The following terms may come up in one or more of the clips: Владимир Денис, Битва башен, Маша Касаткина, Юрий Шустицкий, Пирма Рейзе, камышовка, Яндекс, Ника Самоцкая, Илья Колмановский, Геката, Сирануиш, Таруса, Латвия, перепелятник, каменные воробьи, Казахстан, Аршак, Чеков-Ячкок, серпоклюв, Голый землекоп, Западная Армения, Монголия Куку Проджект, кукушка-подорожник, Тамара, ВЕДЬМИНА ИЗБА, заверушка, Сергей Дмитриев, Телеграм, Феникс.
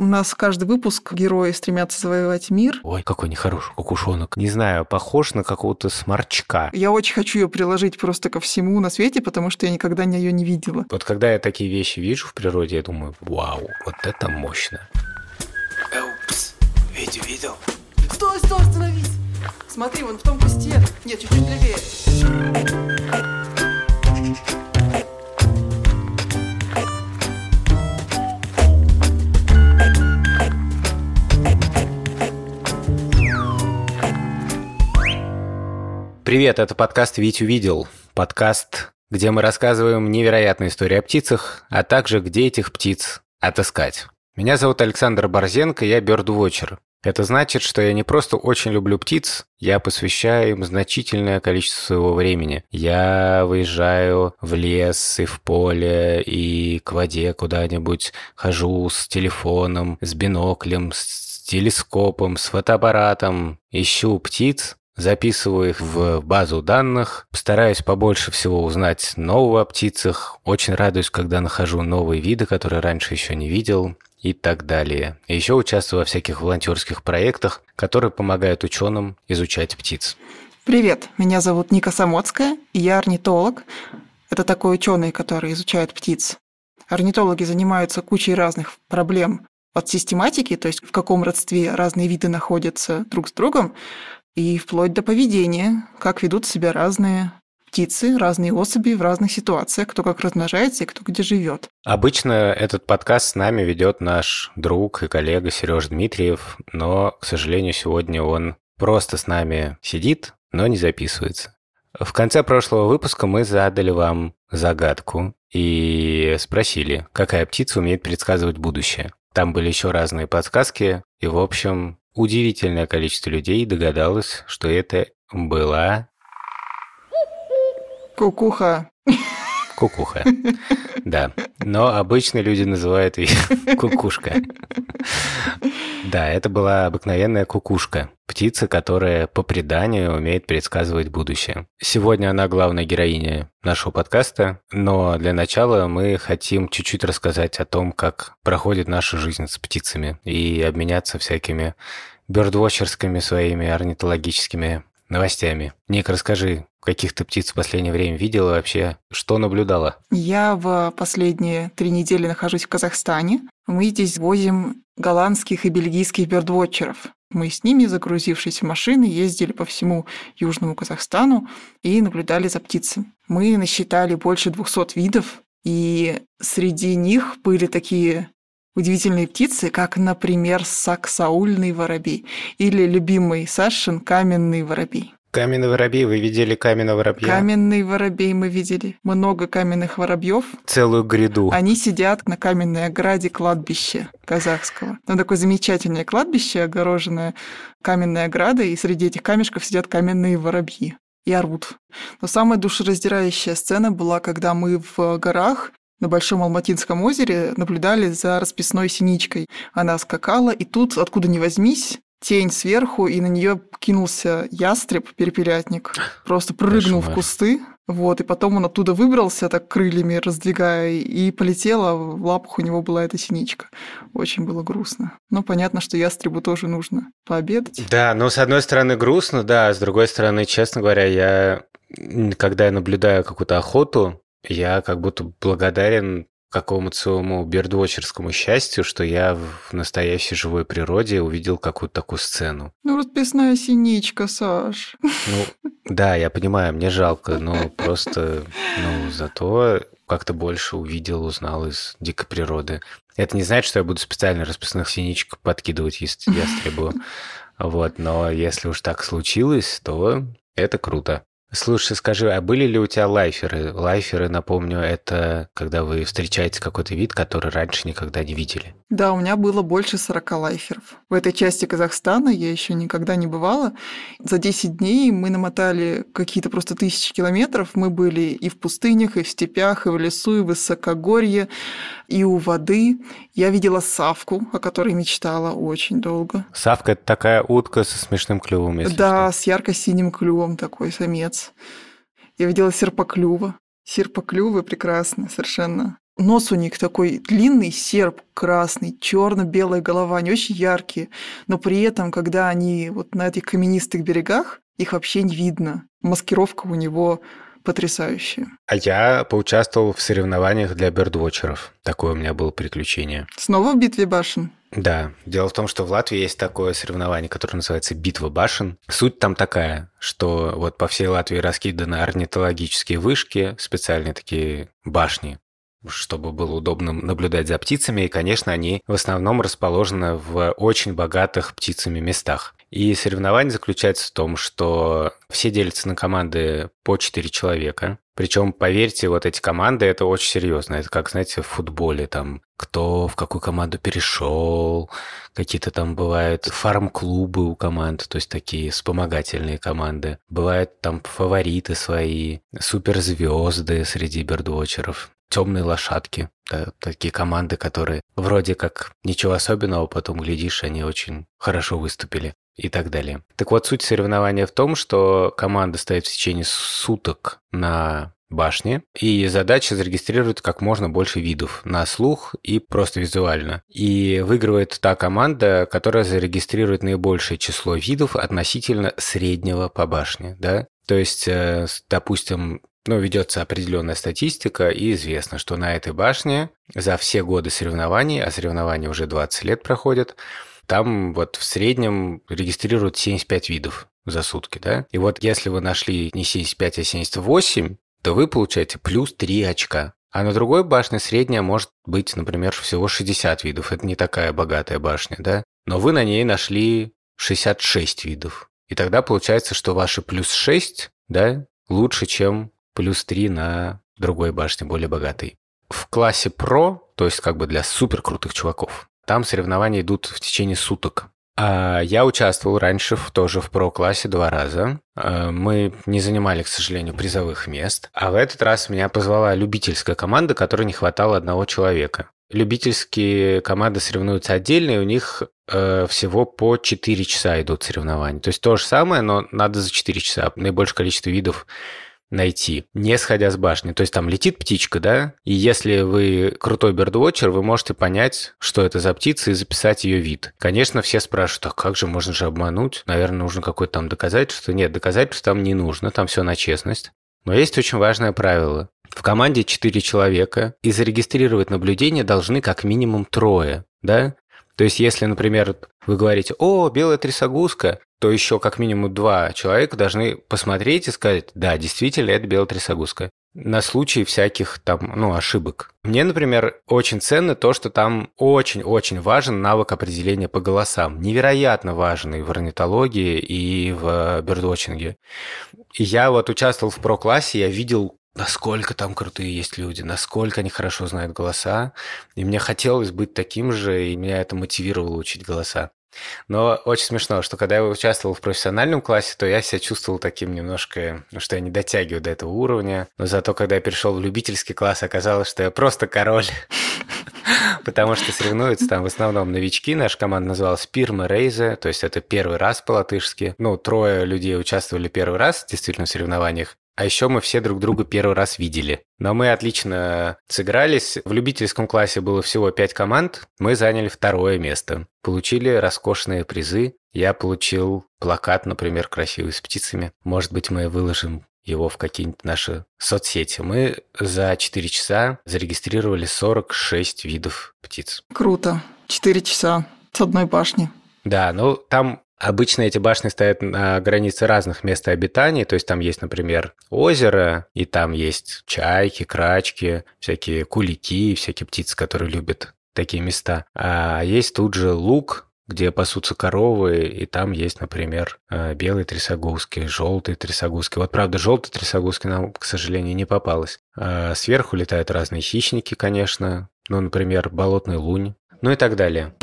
У нас каждый выпуск герои стремятся завоевать мир. Ой, какой нехороший кукушонок. Не знаю, похож на какого-то сморчка. Я очень хочу ее приложить просто ко всему на свете, потому что я никогда ее не видела. Вот когда я такие вещи вижу в природе, я думаю, вау, вот это мощно. Упс, Вить увидел. Стой, стой, остановись. Смотри, вон в том кусте. Нет, чуть-чуть левее. Привет, это подкаст «Вить увидел». Подкаст, где мы рассказываем невероятные истории о птицах, а также где этих птиц отыскать. Меня зовут Александр Борзенко, я бёрдвотчер. Это значит, что я не просто очень люблю птиц, я посвящаю им значительное количество своего времени. Я выезжаю в лес и в поле, и к воде куда-нибудь, хожу с телефоном, с биноклем, с телескопом, с фотоаппаратом, ищу птиц. Записываю их в базу данных, стараюсь побольше всего узнать нового о птицах, очень радуюсь, когда нахожу новые виды, которые раньше еще не видел, и так далее. И еще участвую во всяких волонтерских проектах, которые помогают ученым изучать птиц. Привет, меня зовут Ника Самоцкая, и я орнитолог. Это такой ученый, который изучает птиц. Орнитологи занимаются кучей разных проблем от систематики, то есть в каком родстве разные виды находятся друг с другом, и вплоть до поведения, как ведут себя разные птицы, разные особи в разных ситуациях, кто как размножается и кто где живет. Обычно этот подкаст с нами ведет наш друг и коллега Сережа Дмитриев, но, к сожалению, сегодня он просто с нами сидит, но не записывается. В конце прошлого выпуска мы задали вам загадку и спросили, какая птица умеет предсказывать будущее. Там были еще разные подсказки, и, в общем, удивительное количество людей догадалось, что это была... Кукуха. Кукуха, да. Но обычно люди называют ее кукушка. Да, это была обыкновенная кукушка. Птица, которая по преданию умеет предсказывать будущее. Сегодня она главная героиня нашего подкаста, но для начала мы хотим чуть-чуть рассказать о том, как проходит наша жизнь с птицами и обменяться всякими бёрдвотчерскими своими орнитологическими новостями. Ник, расскажи, каких ты птиц в последнее время видела вообще? Что наблюдала? Я в последние 3 недели нахожусь в Казахстане. Мы здесь возим голландских и бельгийских бёрдвотчеров. Мы с ними, загрузившись в машины, ездили по всему Южному Казахстану и наблюдали за птицами. Мы насчитали больше 200 видов, и среди них были такие удивительные птицы, как, например, саксаульный воробей или любимый Сашин каменный воробей. Каменный воробей, вы видели каменного воробья? Каменный воробей мы видели. Много каменных воробьев. Целую гряду. Они сидят на каменной ограде кладбища казахского. Там такое замечательное кладбище, огороженное каменной оградой, и среди этих камешков сидят каменные воробьи и орут. Но самая душераздирающая сцена была, когда мы в горах на Большом Алматинском озере наблюдали за расписной синичкой. Она скакала, и тут, откуда ни возьмись, тень сверху, и на нее кинулся ястреб-перепелятник, просто прыгнул в кусты, вот, и потом он оттуда выбрался, так крыльями раздвигая, и полетела, в лапах у него была эта синичка. Очень было грустно. Но понятно, что ястребу тоже нужно пообедать. Да, но с одной стороны грустно, да, с другой стороны, честно говоря, когда я наблюдаю какую-то охоту, я как будто благодарен какому-то своему бёрдвотчерскому счастью, что я в настоящей живой природе увидел какую-то такую сцену. Ну, расписная синичка, Саш. Ну, да, я понимаю, мне жалко, но просто, ну, зато как-то больше увидел, узнал из дикой природы. Это не значит, что я буду специально расписных синичек подкидывать ястребу. Вот, но если уж так случилось, то это круто. Слушай, скажи, а были ли у тебя лайферы? Лайферы, напомню, это когда вы встречаете какой-то вид, который раньше никогда не видели. Да, у меня было больше 40 лайферов. В этой части Казахстана я еще никогда не бывала. За 10 дней мы намотали какие-то просто тысячи километров. Мы были и в пустынях, и в степях, и в лесу, и в высокогорье, и у воды. Я видела савку, о которой мечтала очень долго. Савка – это такая утка со смешным клювом, если да, что. С ярко-синим клювом, такой самец. Я видела серпоклюва. Серпоклювы прекрасны совершенно. Нос у них такой длинный, серп красный, черно-белая голова, они очень яркие. Но при этом, когда они вот на этих каменистых берегах, их вообще не видно. Маскировка у него потрясающая. А я поучаствовал в соревнованиях для бердвотчеров. Такое у меня было приключение. Снова в «Битве башен»? Да. Дело в том, что в Латвии есть такое соревнование, которое называется «Битва башен». Суть там такая, что вот по всей Латвии раскиданы орнитологические вышки, специальные такие башни, чтобы было удобно наблюдать за птицами. И, конечно, они в основном расположены в очень богатых птицами местах. И соревнование заключается в том, что все делятся на команды по 4 человека. Причем, поверьте, вот эти команды – это очень серьезно. Это как, знаете, в футболе, там, кто в какую команду перешел, какие-то там бывают фарм-клубы у команд, то есть такие вспомогательные команды. Бывают там фавориты свои, суперзвезды среди бердвотчеров. Темные лошадки, да, такие команды, которые вроде как ничего особенного, потом глядишь, они очень хорошо выступили и так далее. Так вот, суть соревнования в том, что команда стоит в течение суток на башне, и задача зарегистрировать как можно больше видов на слух и просто визуально. И выигрывает та команда, которая зарегистрирует наибольшее число видов относительно среднего по башне, да? То есть, допустим, ведется определенная статистика, и известно, что на этой башне за все годы соревнований, а соревнования уже 20 лет проходят, там вот в среднем регистрируют 75 видов за сутки, да? И вот если вы нашли не 75, а 78, то вы получаете плюс 3 очка. А на другой башне средняя может быть, например, всего 60 видов. Это не такая богатая башня, да? Но вы на ней нашли 66 видов. И тогда получается, что ваши плюс 6, да, лучше, чем плюс 3 на другой башне, более богатой. В классе про, то есть как бы для суперкрутых чуваков, там соревнования идут в течение суток. А я участвовал раньше тоже в про-классе 2 раза. Мы не занимали, к сожалению, призовых мест. А в этот раз меня позвала любительская команда, которой не хватало одного человека. Любительские команды соревнуются отдельно, и у них всего по 4 часа идут соревнования. То есть то же самое, но надо за 4 часа наибольшее количество видов найти, не сходя с башни. То есть там летит птичка, да, и если вы крутой бердвотчер, вы можете понять, что это за птица, и записать ее вид. Конечно, все спрашивают, а как же, можно же обмануть? Наверное, нужно какое-то там доказательство. Нет, доказательств там не нужно, там все на честность. Но есть очень важное правило. В команде 4 человека, и зарегистрировать наблюдение должны как минимум 3, да? То есть, если, например, вы говорите «О, белая трясогузка», то еще как минимум 2 человека должны посмотреть и сказать «Да, действительно, это белая трясогузка», на случай всяких там, ошибок. Мне, например, очень ценно то, что там очень-очень важен навык определения по голосам. Невероятно важный в орнитологии и в бердвотчинге. И я вот участвовал в про-классе, я видел, насколько там крутые есть люди, насколько они хорошо знают голоса. И мне хотелось быть таким же, и меня это мотивировало учить голоса. Но очень смешно, что когда я участвовал в профессиональном классе, то я себя чувствовал таким немножко, что я не дотягиваю до этого уровня. Но зато, когда я перешел в любительский класс, оказалось, что я просто король. Потому что соревнуются там в основном новички. Наша команда называлась «Пирма Рейзе», то есть это первый раз по-латышски. 3 людей участвовали первый раз действительно в соревнованиях. А еще мы все друг друга первый раз видели. Но мы отлично сыгрались. В любительском классе было всего 5 команд. Мы заняли 2-е место. Получили роскошные призы. Я получил плакат, например, красивый с птицами. Может быть, мы выложим его в какие-нибудь наши соцсети. Мы за 4 часа зарегистрировали 46 видов птиц. Круто. 4 часа с одной башни. Да, там... Обычно эти башни стоят на границе разных мест обитания, то есть там есть, например, озеро, и там есть чайки, крачки, всякие кулики, всякие птицы, которые любят такие места. А есть тут же луг, где пасутся коровы, и там есть, например, белые трясогузки, желтые трясогузки. Вот, правда, желтые трясогузки нам, к сожалению, не попалось. А сверху летают разные хищники, конечно, например, болотный лунь, и так далее.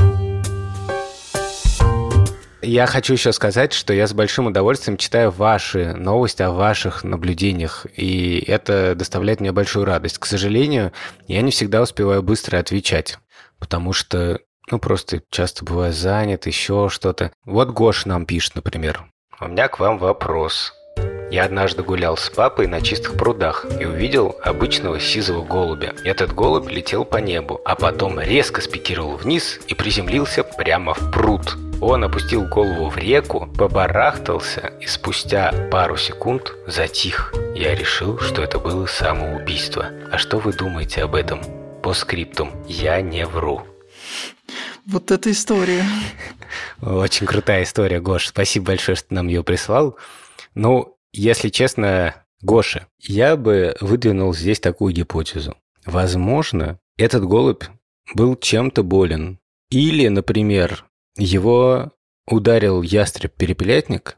Я хочу еще сказать, что я с большим удовольствием читаю ваши новости о ваших наблюдениях, и это доставляет мне большую радость. К сожалению, я не всегда успеваю быстро отвечать, потому что, просто часто бываю занят, еще что-то. Вот Гоша нам пишет, например. У меня к вам вопрос. Я однажды гулял с папой на чистых прудах и увидел обычного сизого голубя. Этот голубь летел по небу, а потом резко спикировал вниз и приземлился прямо в пруд. Он опустил голову в реку, побарахтался и спустя пару секунд затих. Я решил, что это было самоубийство. А что вы думаете об этом? По скриптум. Я не вру. Вот эта история. Очень крутая история, Гош. Спасибо большое, что нам ее прислал. Ну, если честно, Гоша, я бы выдвинул здесь такую гипотезу. Возможно, этот голубь был чем-то болен. Или, например, его ударил ястреб-перепелятник,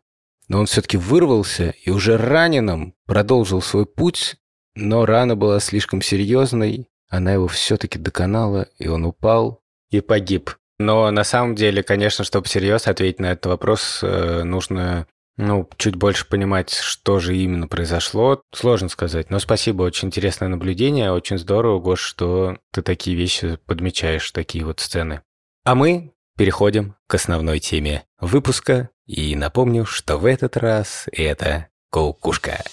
но он все-таки вырвался и уже раненым продолжил свой путь, но рана была слишком серьезной, она его все-таки доконала, и он упал и погиб. Но на самом деле, конечно, чтобы серьезно ответить на этот вопрос, нужно чуть больше понимать, что же именно произошло. Сложно сказать, но спасибо, очень интересное наблюдение, очень здорово, Гош, что ты такие вещи подмечаешь, такие вот сцены. А мы переходим к основной теме выпуска, и напомню, что в этот раз это кукушка.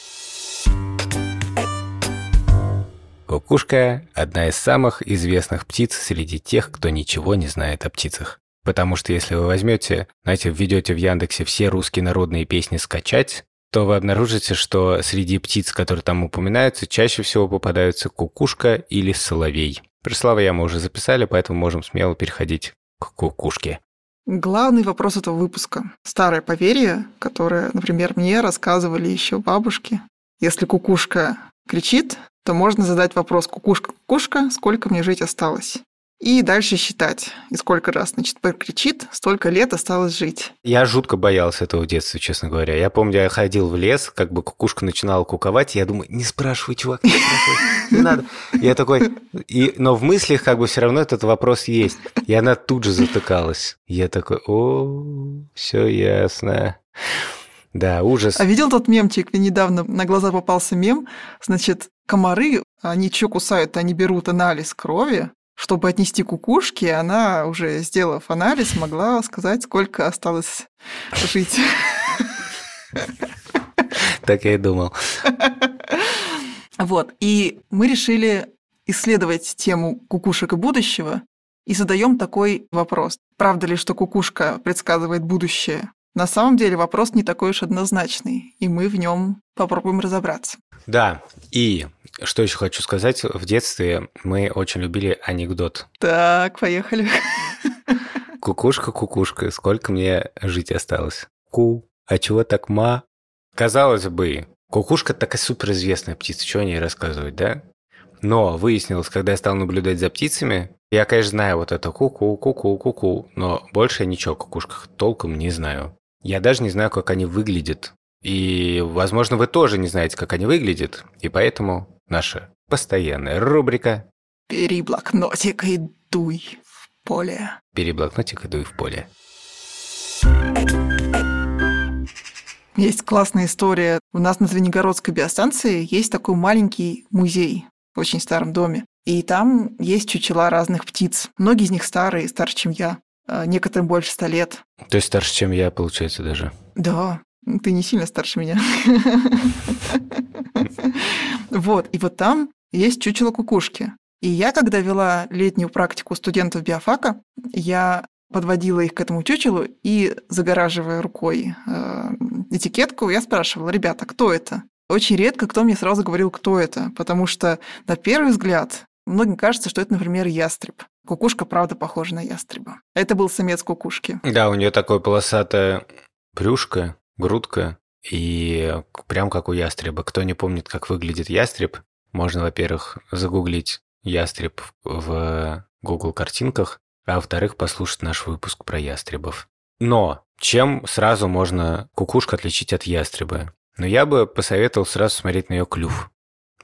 Кукушка – одна из самых известных птиц среди тех, кто ничего не знает о птицах. Потому что если вы возьмете, введете в Яндексе все русские народные песни «скачать», то вы обнаружите, что среди птиц, которые там упоминаются, чаще всего попадаются кукушка или соловей. Про соловья мы уже записали, поэтому можем смело переходить к кукушке. Главный вопрос этого выпуска. Старое поверье, которое, например, мне рассказывали еще бабушки. Если кукушка кричит, то можно задать вопрос: «Кукушка, кукушка, сколько мне жить осталось?» И дальше считать. И сколько раз, прокричит, столько лет осталось жить. Я жутко боялся этого в детстве, честно говоря. Я помню, я ходил в лес, кукушка начинала куковать, я думаю, не спрашивай, чувак, не спрашивай, не надо. Я такой, но в мыслях все равно этот вопрос есть. И она тут же затыкалась. Я такой, все ясно. Да, ужас. А видел тот мемчик? Мне недавно на глаза попался мем. Комары, они что кусают? Они берут анализ крови, чтобы отнести кукушки, она, уже сделав анализ, могла сказать, сколько осталось жить. Так я и думал. Вот, и мы решили исследовать тему кукушек и будущего и задаем такой вопрос. Правда ли, что кукушка предсказывает будущее? На самом деле вопрос не такой уж однозначный, и мы в нем попробуем разобраться. Да, и что еще хочу сказать, в детстве мы очень любили анекдот. Так, поехали. Кукушка, кукушка, сколько мне жить осталось? А чего так ма? Казалось бы, кукушка такая суперизвестная птица, что о ней рассказывать, да? Но выяснилось, когда я стал наблюдать за птицами, я, конечно, знаю вот это ку-ку, ку-ку, ку-ку, но больше я ничего о кукушках толком не знаю. Я даже не знаю, как они выглядят. И, возможно, вы тоже не знаете, как они выглядят, и поэтому наша постоянная рубрика «Бери блокнотик и дуй в поле». «Бери блокнотик и дуй в поле». Есть классная история. У нас на Звенигородской биостанции есть такой маленький музей в очень старом доме. И там есть чучела разных птиц. Многие из них старые, старше, чем я. Некоторым больше 100 лет. То есть старше, чем я, получается, даже? Да. Ты не сильно старше меня. Вот, и вот там есть чучело кукушки. И я, когда вела летнюю практику студентов биофака, я подводила их к этому чучелу и, загораживая рукой этикетку, я спрашивала: ребята, кто это? Очень редко кто мне сразу говорил, кто это, потому что на первый взгляд многим кажется, что это, например, ястреб. Кукушка, правда, похожа на ястреба. Это был самец кукушки. Да, у нее такое полосатое брюшко, грудка, и прям как у ястреба. Кто не помнит, как выглядит ястреб, можно, во-первых, загуглить ястреб в Google картинках, а во-вторых, послушать наш выпуск про ястребов. Но чем сразу можно кукушку отличить от ястреба? Но я бы посоветовал сразу смотреть на ее клюв,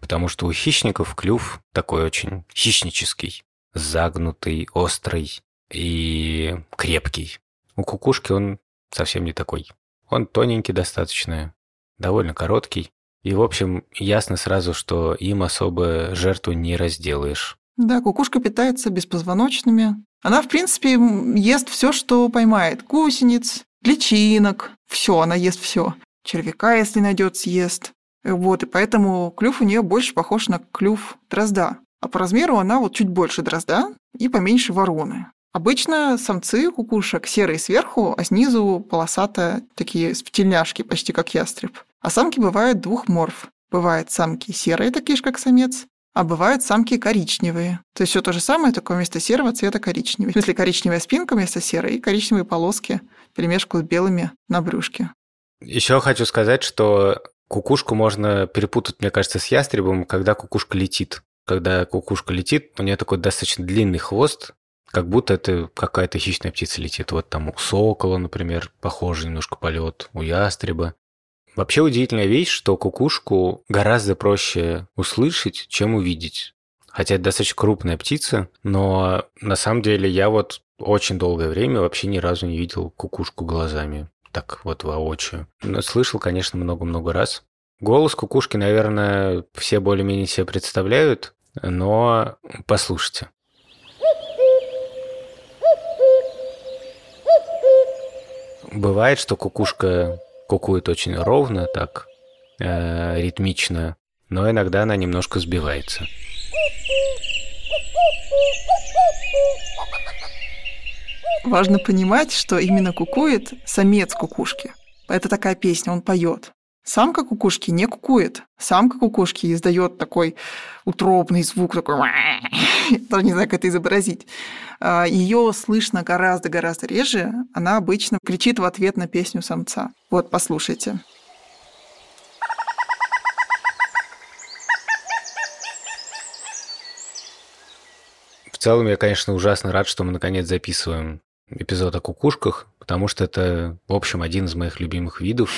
потому что у хищников клюв такой очень хищнический, загнутый, острый и крепкий. У кукушки он совсем не такой. Он тоненький достаточно, довольно короткий. И, в общем, ясно сразу, что им особо жертву не разделаешь. Да, кукушка питается беспозвоночными. Она, в принципе, ест все, что поймает. Гусениц, личинок, все, она ест все. червяка, если найдет, съест. Вот, и поэтому клюв у нее больше похож на клюв дрозда. А по размеру она вот чуть больше дрозда и поменьше вороны. Обычно самцы кукушек серые сверху, а снизу полосатые такие с тельняшки, почти как ястреб. А самки бывают двух морф. Бывают самки серые, такие же, как самец, а бывают самки коричневые. То есть все то же самое, только вместо серого цвета коричневый. В смысле, коричневая спинка вместо серой и коричневые полоски вперемешку с белыми на брюшке. Еще хочу сказать, что кукушку можно перепутать, мне кажется, с ястребом, когда кукушка летит. Когда кукушка летит, у нее такой достаточно длинный хвост, как будто это какая-то хищная птица летит. Вот там у сокола, например, похожий немножко полет, у ястреба. Вообще удивительная вещь, что кукушку гораздо проще услышать, чем увидеть. Хотя это достаточно крупная птица, но на самом деле я вот очень долгое время вообще ни разу не видел кукушку глазами. Так вот воочию. Но слышал, конечно, много-много раз. Голос кукушки, наверное, все более-менее себе представляют, но послушайте. Бывает, что кукушка кукует очень ровно, так, ритмично, но иногда она немножко сбивается. Важно понимать, что именно кукует самец кукушки. Это такая песня, он поет. Самка кукушки не кукует. Самка кукушки издает такой утробный звук, такой... Я даже не знаю, как это изобразить. Ее слышно гораздо-гораздо реже. Она обычно кричит в ответ на песню самца. Вот, послушайте. В целом, я, конечно, ужасно рад, что мы наконец записываем эпизод о кукушках, потому что это, в общем, один из моих любимых видов.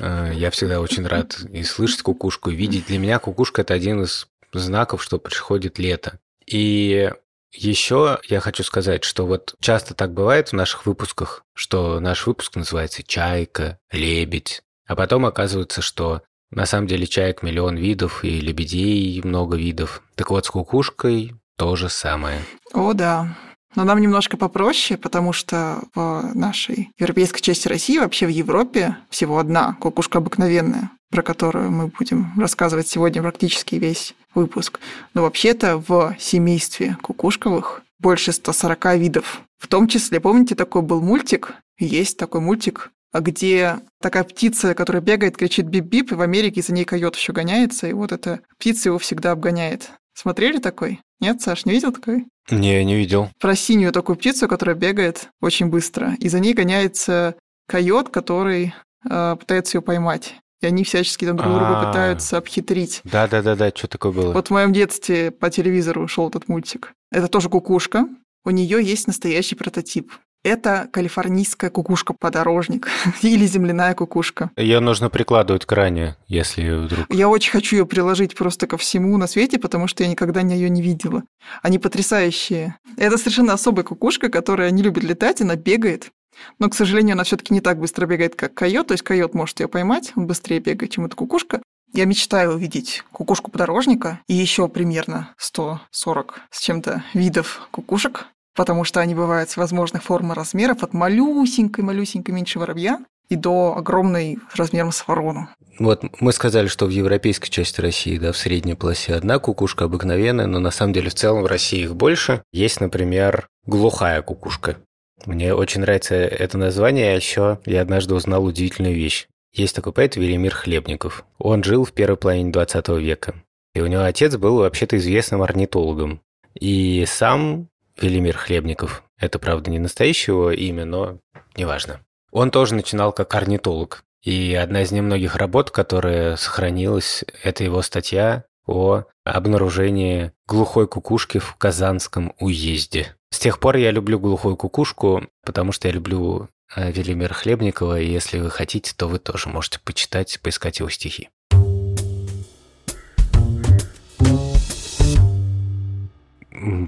Я всегда очень рад и слышать кукушку, и видеть. Для меня кукушка – это один из знаков, что приходит лето. И еще я хочу сказать, что вот часто так бывает в наших выпусках, что наш выпуск называется «Чайка», «Лебедь», а потом оказывается, что на самом деле чаек миллион видов, и лебедей много видов. Так вот, с кукушкой то же самое. О, да. Но нам немножко попроще, потому что в нашей европейской части России, вообще в Европе, всего одна кукушка обыкновенная, про которую мы будем рассказывать сегодня практически весь выпуск. Но вообще-то в семействе кукушковых больше 140 видов. В том числе, помните, такой был мультик? Есть такой мультик, где такая птица, которая бегает, кричит бип-бип, и в Америке за ней койот еще гоняется, и вот эта птица его всегда обгоняет. Смотрели такой? Нет, Саш, не видел такой? Не видел. Про синюю такую птицу, которая бегает очень быстро. И за ней гоняется койот, который пытается ее поймать. И они всячески там друг друга пытаются обхитрить. Да, что такое было? Вот в моем детстве по телевизору шел этот мультик. Это тоже кукушка. У нее есть настоящий прототип. Это калифорнийская кукушка-подорожник или земляная кукушка. Ее нужно прикладывать к ране, если вдруг... Я очень хочу ее приложить просто ко всему на свете, потому что я никогда ее не видела. Они потрясающие. Это совершенно особая кукушка, которая не любит летать, она бегает. Но, к сожалению, она все-таки не так быстро бегает, как койот. То есть койот может ее поймать, он быстрее бегает, чем эта кукушка. Я мечтаю увидеть кукушку-подорожника и еще примерно 140 с чем-то видов кукушек, потому что они бывают всевозможных форм и размеров, от малюсенькой-малюсенькой меньше воробья и до огромной размером с ворону. Вот мы сказали, что в европейской части России, да, в средней полосе одна кукушка обыкновенная, но на самом деле в целом в России их больше. Есть, например, глухая кукушка. Мне очень нравится это название, а еще я однажды узнал удивительную вещь. Есть такой поэт Велимир Хлебников. Он жил в первой половине 20 века, и у него отец был вообще-то известным орнитологом. И сам... Велимир Хлебников. Это, правда, не настоящее его имя, но неважно. Он тоже начинал как орнитолог. И одна из немногих работ, которая сохранилась, это его статья о обнаружении глухой кукушки в Казанском уезде. С тех пор я люблю глухую кукушку, потому что я люблю Велимира Хлебникова, и если вы хотите, то вы тоже можете почитать, поискать его стихи.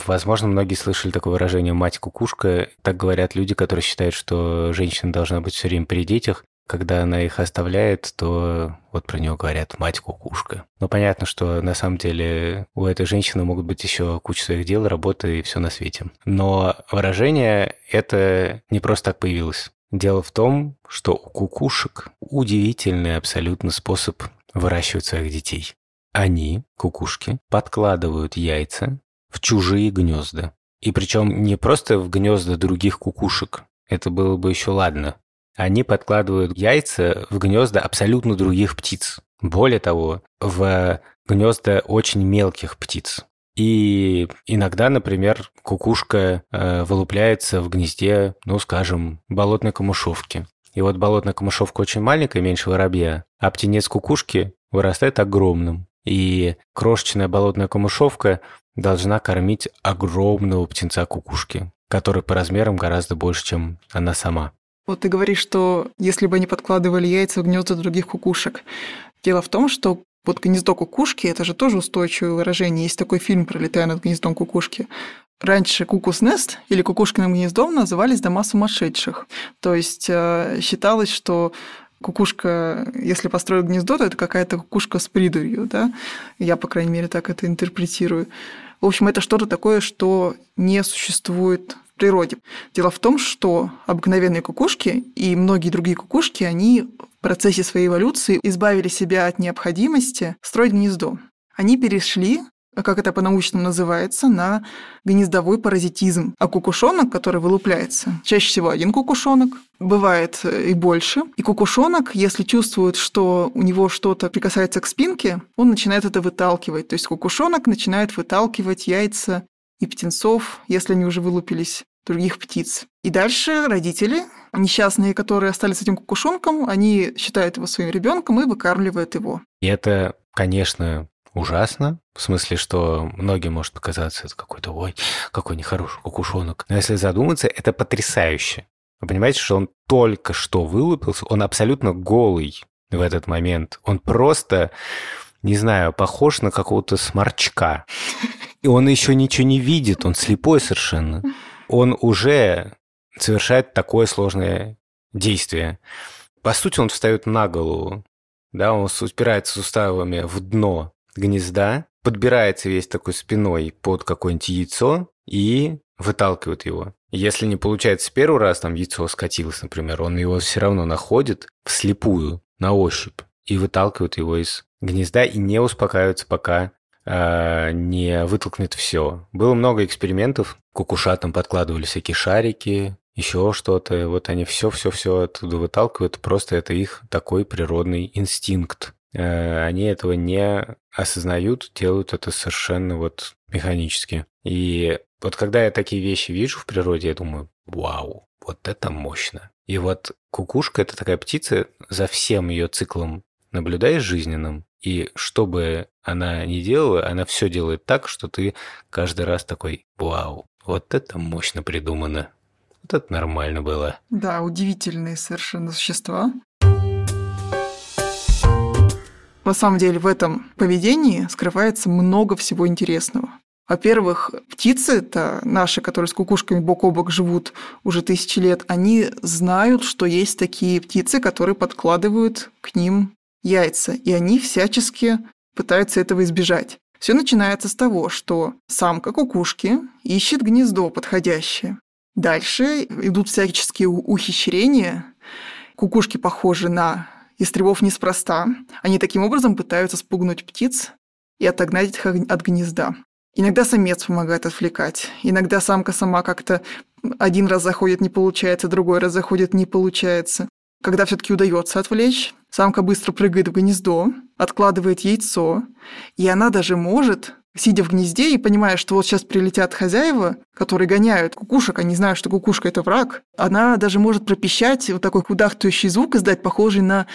Возможно, многие слышали такое выражение «мать-кукушка». Так говорят люди, которые считают, что женщина должна быть все время при детях. Когда она их оставляет, то вот про нее говорят «мать-кукушка». Но понятно, что на самом деле у этой женщины могут быть еще куча своих дел, работы и все на свете. Но выражение это не просто так появилось. Дело в том, что у кукушек удивительный абсолютно способ выращивать своих детей. Они, кукушки, подкладывают яйца в чужие гнезда. И причем не просто в гнезда других кукушек, это было бы еще ладно. Они подкладывают яйца в гнезда абсолютно других птиц. Более того, в гнезда очень мелких птиц. И иногда, например, кукушка вылупляется в гнезде, ну, скажем, болотной камышовки. И вот болотная камышовка очень маленькая, меньше воробья, а птенец кукушки вырастает огромным. И крошечная болотная камышовка должна кормить огромного птенца кукушки, который по размерам гораздо больше, чем она сама. Вот ты говоришь, что если бы они подкладывали яйца в гнезда других кукушек. Дело в том, что вот гнездо кукушки – это же тоже устойчивое выражение. Есть такой фильм «Пролетая над гнездом кукушки». Раньше «Кукус Нест» или «Кукушкиным гнездом» назывались дома сумасшедших. То есть считалось, что кукушка, если построит гнездо, то это какая-то кукушка с придурью, да? Я, по крайней мере, так это интерпретирую. В общем, это что-то такое, что не существует в природе. Дело в том, что обыкновенные кукушки и многие другие кукушки, они в процессе своей эволюции избавили себя от необходимости строить гнездо. Они перешли, как это по-научному называется, на гнездовой паразитизм. А кукушонок, который вылупляется, чаще всего один кукушонок, бывает и больше. И кукушонок, если чувствует, что у него что-то прикасается к спинке, он начинает это выталкивать. То есть кукушонок начинает выталкивать яйца и птенцов, если они уже вылупились, других птиц. И дальше родители, несчастные, которые остались с этим кукушонком, они считают его своим ребенком и выкармливают его. И это, конечно, ужасно. В смысле, что многим может показаться, это какой-то, ой, какой нехороший кукушонок. Но если задуматься, это потрясающе. Вы понимаете, что он только что вылупился, он абсолютно голый в этот момент. Он просто, не знаю, похож на какого-то сморчка. И он еще ничего не видит, он слепой совершенно. Он уже совершает такое сложное действие. По сути, он встает на голову, да, он упирается суставами в дно гнезда, подбирается весь такой спиной под какое-нибудь яйцо и выталкивает его. Если не получается с первого раза, там яйцо скатилось, например, он его все равно находит вслепую, на ощупь, и выталкивает его из гнезда и не успокаивается, пока не вытолкнет все. Было много экспериментов. Кукушатам подкладывали всякие шарики, еще что-то. Вот они все оттуда выталкивают. Просто это их такой природный инстинкт. Они этого не осознают, делают это совершенно вот механически. И вот когда я такие вещи вижу в природе, я думаю, вау, вот это мощно. И вот кукушка – это такая птица, за всем ее циклом наблюдаешь жизненным, и что бы она ни делала, она все делает так, что ты каждый раз такой, вау, вот это мощно придумано, вот это нормально было. Да, удивительные совершенно существа. На самом деле в этом поведении скрывается много всего интересного. Во-первых, птицы-то наши, которые с кукушками бок о бок живут уже тысячи лет, они знают, что есть такие птицы, которые подкладывают к ним яйца, и они всячески пытаются этого избежать. Все начинается с того, что самка кукушки ищет гнездо подходящее. Дальше идут всяческие ухищрения. Кукушки похожи на ястребов неспроста. Они таким образом пытаются спугнуть птиц и отогнать их от гнезда. Иногда самец помогает отвлекать. Иногда самка сама как-то один раз заходит, не получается, другой раз заходит, не получается. Когда все-таки удается отвлечь, самка быстро прыгает в гнездо, откладывает яйцо, и она даже может, сидя в гнезде и понимая, что вот сейчас прилетят хозяева, которые гоняют кукушек, они знают, что кукушка – это враг, она даже может пропищать, вот такой кудахтающий звук издать, похожий на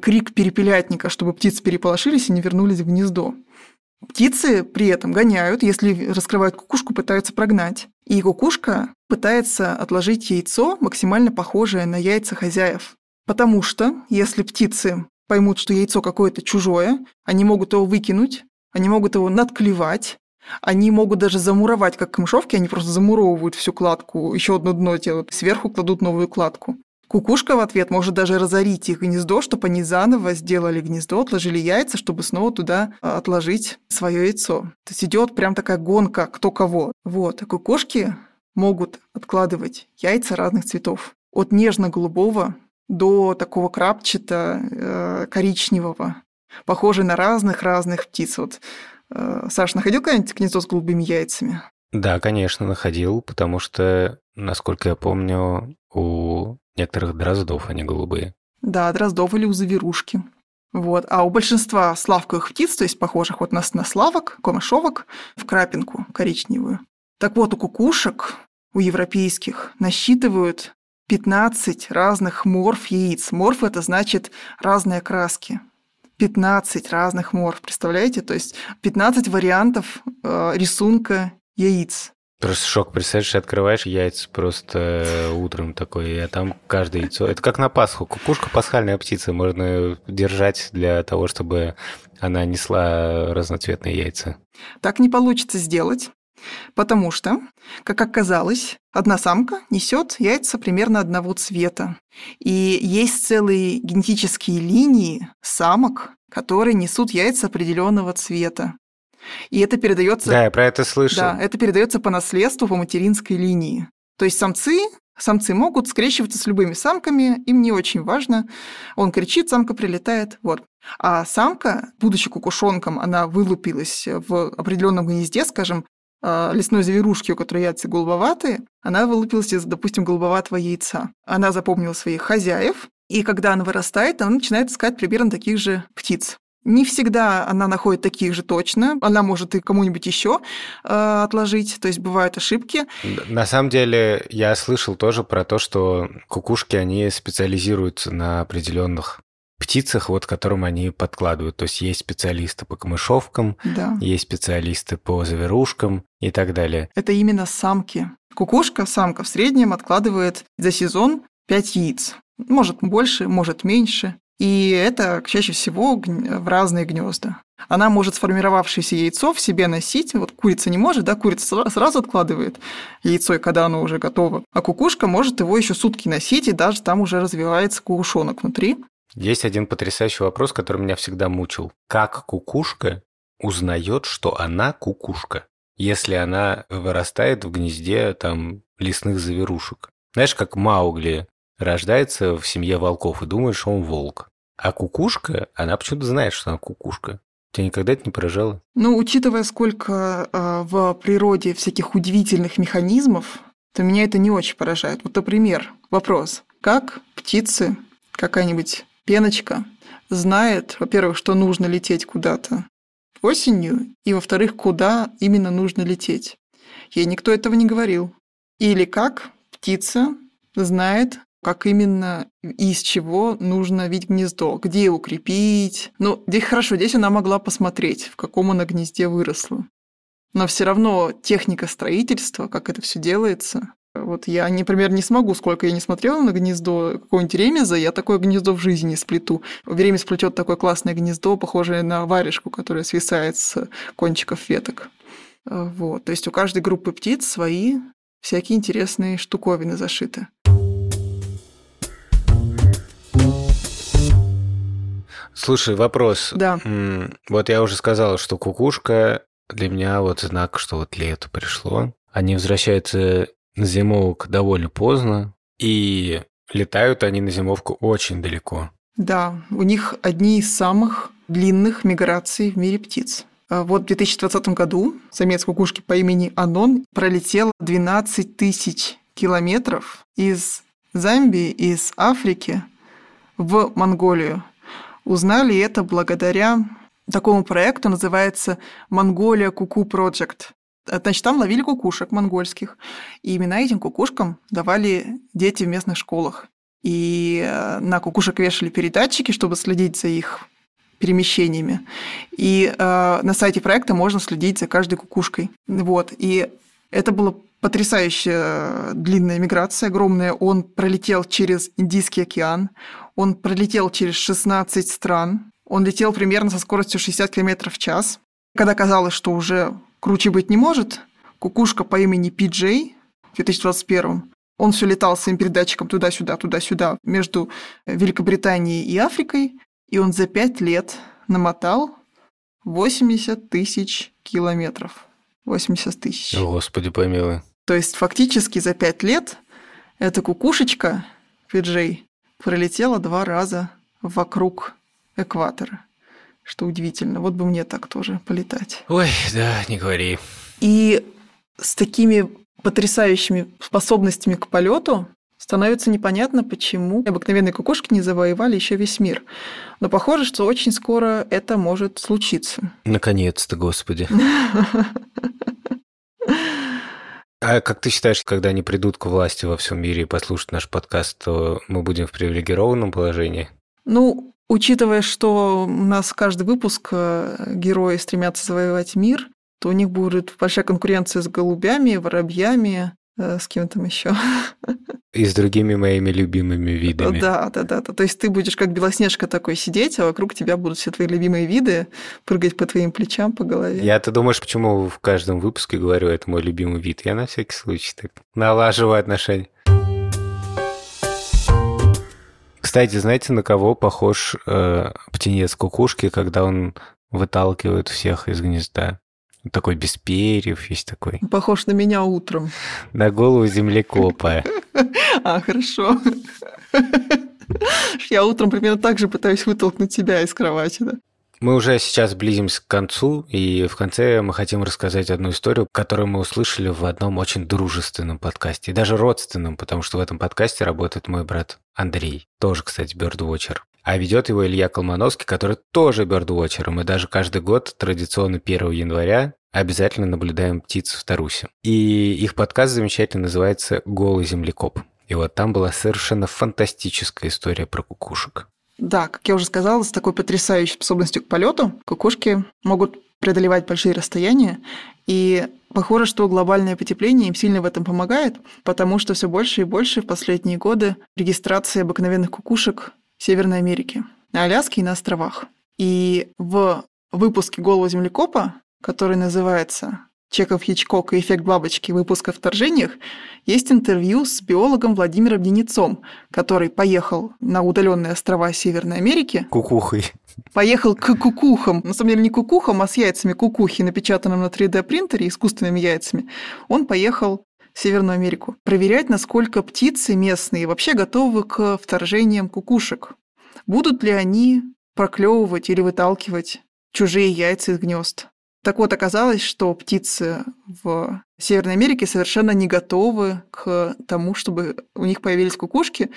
крик перепелятника, чтобы птицы переполошились и не вернулись в гнездо. Птицы при этом гоняют, если раскрывают кукушку, пытаются прогнать. И кукушка пытается отложить яйцо, максимально похожее на яйца хозяев. Потому что, если птицы поймут, что яйцо какое-то чужое, они могут его выкинуть, они могут его надклевать, они могут даже замуровать, как камышовки, они просто замуровывают всю кладку, еще одно дно делают, сверху кладут новую кладку. Кукушка в ответ может даже разорить их гнездо, чтобы они заново сделали гнездо, отложили яйца, чтобы снова туда отложить свое яйцо. То есть идет прям такая гонка кто кого. Вот, а кукушки могут откладывать яйца разных цветов. от нежно-голубого до такого крапчато-коричневого, похожий на разных-разных птиц. Вот, Саш, находил какое-нибудь гнездо с голубыми яйцами? Да, конечно, находил, потому что, насколько я помню, у некоторых дроздов они голубые. Да, дроздов или у заверушки. Вот. А у большинства славковых птиц, то есть похожих вот на славок, комышовок, в крапинку коричневую. Так вот, у кукушек, у европейских, насчитывают 15 разных морф яиц. Морф – это значит разные окраски. 15 разных морф, представляете? То есть 15 вариантов рисунка яиц. Просто шок, представляешь, ты открываешь яйца просто утром такой, а там каждое яйцо. Это как на Пасху. Кукушка – пасхальная птица. Можно держать для того, чтобы она несла разноцветные яйца. Так не получится сделать, потому что, как оказалось, одна самка несет яйца примерно одного цвета. И есть целые генетические линии самок, которые несут яйца определенного цвета. И это передается. Да, я про это слышал. Да, это передается по наследству, по материнской линии. То есть самцы могут скрещиваться с любыми самками, им не очень важно. Он кричит, самка прилетает. Вот. А самка, будучи кукушонком, она вылупилась в определенном гнезде, скажем, лесной заверушки, у которой яйца голубоватые, она вылупилась из, допустим, голубоватого яйца. Она запомнила своих хозяев, и когда она вырастает, она начинает искать примерно таких же птиц. Не всегда она находит таких же точно, она может и кому-нибудь еще отложить, то есть бывают ошибки. На самом деле я слышал тоже про то, что кукушки, они специализируются на определенных птицах, вот которым они подкладывают. То есть есть специалисты по камышовкам, да, есть специалисты по заверушкам и так далее. Это именно самки. Кукушка, самка в среднем откладывает за сезон 5 яиц. Может больше, может меньше. И это чаще всего в разные гнезда. Она может сформировавшееся яйцо в себе носить. Вот курица не может, да, курица сразу откладывает яйцо, и когда оно уже готово. А кукушка может его еще сутки носить, и даже там уже развивается кукушонок внутри. Есть один потрясающий вопрос, который меня всегда мучил. Как кукушка узнает, что она кукушка, если она вырастает в гнезде там лесных заверушек? Знаешь, как Маугли рождается в семье волков и думает, что он волк. А кукушка, она почему-то знает, что она кукушка. Тебя никогда это не поражало? Ну, учитывая, сколько в природе всяких удивительных механизмов, то меня это не очень поражает. Вот, например, вопрос. Как птицы, какая-нибудь пеночка, знает, во-первых, что нужно лететь куда-то осенью, и, во-вторых, куда именно нужно лететь. Ей никто этого не говорил. Или как птица знает, как именно и из чего нужно вить гнездо, где укрепить. Ну, здесь хорошо, здесь она могла посмотреть, в каком она гнезде выросла. Но все равно техника строительства, как это все делается. Вот я, например, не смогу, сколько я не смотрела на гнездо какого-нибудь ремеза, я такое гнездо в жизни не сплету. Ремез сплетет такое классное гнездо, похожее на варежку, которая свисает с кончиков веток. Вот. То есть у каждой группы птиц свои всякие интересные штуковины зашиты. Слушай, вопрос. Да. Вот я уже сказала, что кукушка для меня вот знак, что вот лето пришло. Они возвращаются на зимовку довольно поздно, и летают они на зимовку очень далеко. Да, у них одни из самых длинных миграций в мире птиц. Вот в 2020 году самец кукушки по имени Анон пролетел 12 тысяч километров из Замбии, из Африки в Монголию. Узнали это благодаря такому проекту, называется «Монголия Куку Проджект». Значит, там ловили кукушек монгольских, и имена этим кукушкам давали дети в местных школах. И на кукушек вешали передатчики, чтобы следить за их перемещениями. И на сайте проекта можно следить за каждой кукушкой. Вот. И это была потрясающая длинная миграция, огромная. Он пролетел через Индийский океан, он пролетел через 16 стран, он летел примерно со скоростью 60 км в час. Когда казалось, что уже круче быть не может, кукушка по имени Пиджей в 2021-м, он все летал своим передатчиком туда-сюда, между Великобританией и Африкой, и он за 5 лет намотал 80 тысяч километров. 80 тысяч. Господи помилуй. То есть фактически за 5 лет эта кукушечка Фиджей пролетела 2 раза вокруг экватора. Что удивительно. Вот бы мне так тоже полетать. Ой, да, не говори. И с такими потрясающими способностями к полету становится непонятно, почему обыкновенные кукушки не завоевали еще весь мир. Но похоже, что очень скоро это может случиться. Наконец-то, Господи. А как ты считаешь, когда они придут к власти во всем мире и послушают наш подкаст, то мы будем в привилегированном положении? Ну, учитывая, что у нас каждый выпуск герои стремятся завоевать мир, то у них будет большая конкуренция с голубями, воробьями, с кем там еще. И с другими моими любимыми видами. Да. То есть ты будешь как Белоснежка такой сидеть, а вокруг тебя будут все твои любимые виды прыгать по твоим плечам, по голове. Я-то думаешь, почему в каждом выпуске говорю, это мой любимый вид? Я на всякий случай так налаживаю отношения. Кстати, знаете, на кого похож птенец кукушки, когда он выталкивает всех из гнезда? Такой без перьев есть такой. Похож на меня утром. На голову землекопа. А, хорошо. Я утром примерно так же пытаюсь вытолкнуть тебя из кровати, да? Мы уже сейчас близимся к концу, и в конце мы хотим рассказать одну историю, которую мы услышали в одном очень дружественном подкасте, и даже родственном, потому что в этом подкасте работает мой брат Андрей, тоже, кстати, бёрдвотчер. А ведет его Илья Колмановский, который тоже бёрдвотчер, и мы даже каждый год традиционно 1 января обязательно наблюдаем птиц в Тарусе. И их подкаст замечательно называется «Голый землекоп». И вот там была совершенно фантастическая история про кукушек. Да, как я уже сказала, с такой потрясающей способностью к полету кукушки могут преодолевать большие расстояния. И похоже, что глобальное потепление им сильно в этом помогает, потому что все больше и больше в последние годы регистрации обыкновенных кукушек в Северной Америке, на Аляске и на островах. И в выпуске «Голого землекопа», который называется «Чеков-Ячкок и эффект бабочки. Выпуск о вторжениях», есть интервью с биологом Владимиром Денисом, который поехал на удаленные острова Северной Америки. Кукухой. Поехал к кукухам. На самом деле не кукухам, а с яйцами кукухи, напечатанным на 3D-принтере, искусственными яйцами. Он поехал в Северную Америку проверять, насколько птицы местные вообще готовы к вторжениям кукушек. Будут ли они проклевывать или выталкивать чужие яйца из гнезд? Так вот, оказалось, что птицы в Северной Америке совершенно не готовы к тому, чтобы у них появились кукушки,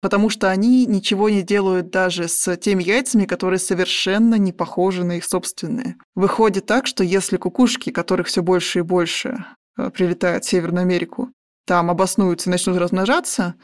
потому что они ничего не делают даже с теми яйцами, которые совершенно не похожи на их собственные. Выходит так, что если кукушки, которых все больше и больше прилетают в Северную Америку, там обоснуются и начнут размножаться,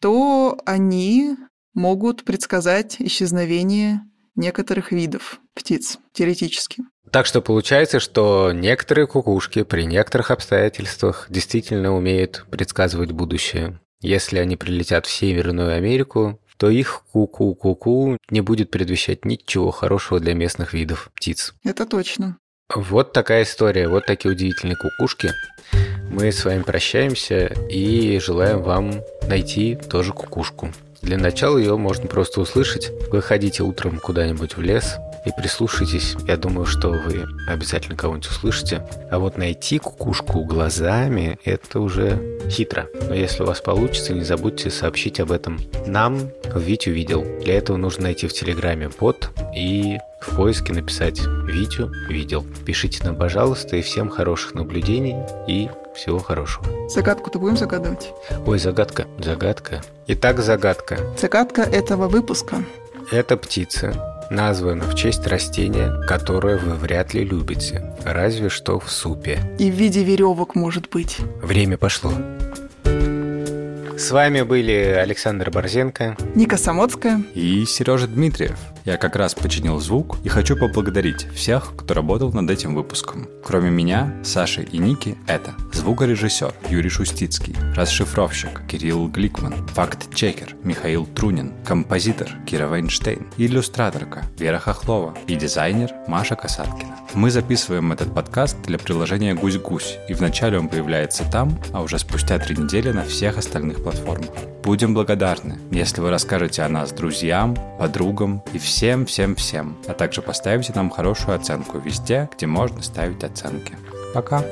то они могут предсказать исчезновение некоторых видов птиц, теоретически. Так что получается, что некоторые кукушки при некоторых обстоятельствах действительно умеют предсказывать будущее. Если они прилетят в Северную Америку, то их ку-ку-ку-ку не будет предвещать ничего хорошего для местных видов птиц. Это точно. Вот такая история, вот такие удивительные кукушки. Мы с вами прощаемся и желаем вам найти тоже кукушку. Для начала ее можно просто услышать. Выходите утром куда-нибудь в лес и прислушайтесь. Я думаю, что вы обязательно кого-нибудь услышите. А вот найти кукушку глазами – это уже хитро. Но если у вас получится, не забудьте сообщить об этом нам в «Вить увидел». Для этого нужно найти в Телеграме бот и в поиске написать «Витю видел». Пишите нам, пожалуйста, и всем хороших наблюдений и всего хорошего. Загадку-то будем загадывать? Ой, загадка. Итак, загадка. Загадка этого выпуска. Эта птица названа в честь растения, которое вы вряд ли любите, разве что в супе. И в виде веревок, может быть. Время пошло. С вами были Александр Борзенко, Ника Самоцкая и Сережа Дмитриев. Я как раз починил звук и хочу поблагодарить всех, кто работал над этим выпуском. Кроме меня, Саши и Ники, это звукорежиссер Юрий Шустицкий, расшифровщик Кирилл Гликман, факт-чекер Михаил Трунин, композитор Кира Вайнштейн, иллюстраторка Вера Хохлова и дизайнер Маша Касаткина. Мы записываем этот подкаст для приложения «Гусь-Гусь», и вначале он появляется там, а уже спустя 3 недели на всех остальных платформах. Будем благодарны, если вы расскажете о нас друзьям, подругам и всем, а также поставите нам хорошую оценку везде, где можно ставить оценки. Пока!